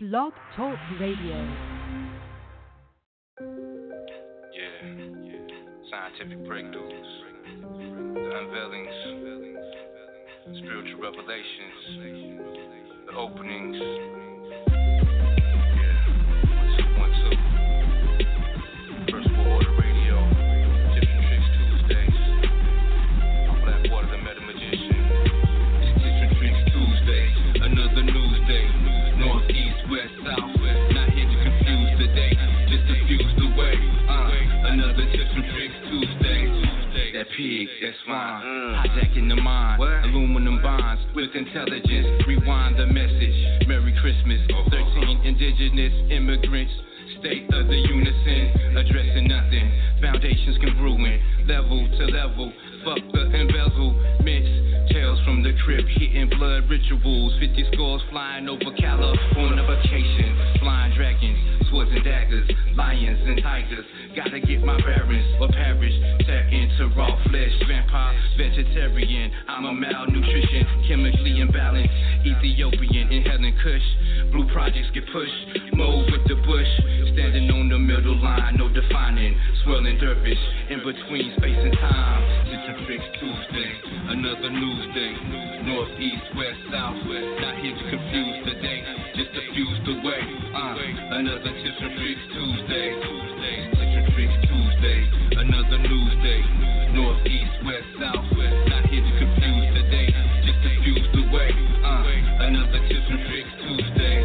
Blog Talk Radio. Scientific breakthroughs, the unveilings, spiritual revelations, the openings. First World Order Radio, Tipz and Trikz Tuesdays. I'm Black Water, the Meta Magician. It's Tipz and Trikz Tuesdays, another news day. North, east, west, south, west. Not here to confuse the day, just diffuse the way. Another Tipz and Trikz Tuesday. That pig, that's fine. Hijacking the mind. What? Aluminum bonds with intelligence. Rewind the message. Merry Christmas. 13 indigenous immigrants. State of the unison. Addressing nothing. Foundations congruent. Level to level. Fuck the embezzle. Mix. Tales from the crib, hitting blood rituals. 50 skulls flying over California vacation. Flying dragons, swords and daggers, lions and tigers. Gotta get my bearings or perish. Tap into raw flesh, vampire, vegetarian. I'm a malnutrition, chemically imbalanced. Ethiopian, inhaling kush. Blue projects get pushed, mold with the bush. Standing on the middle line, no defining. Swirling dervish, in between space and time. Tipz and Trikz Tuesday, another news day. North, east, west, south, west. Not here to confuse the day, just diffuse the way. Another Tipz and Trikz Tuesday. Tipz and Trikz Tuesday. Another news day. North, east, west, south, west. Not here to confuse the day, just diffuse the way. Another Tipz and Trikz Tuesday.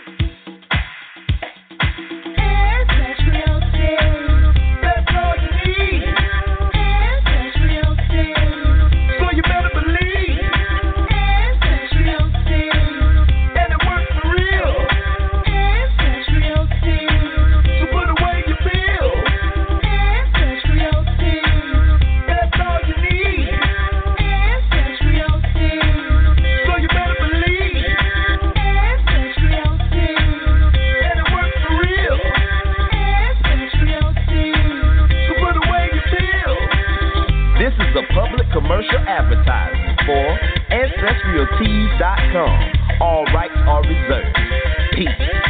Ancestral tea, that's all you need. Ancestral tea, so you better believe. Commercial advertising for ancestralteas.com. All rights are reserved. Peace.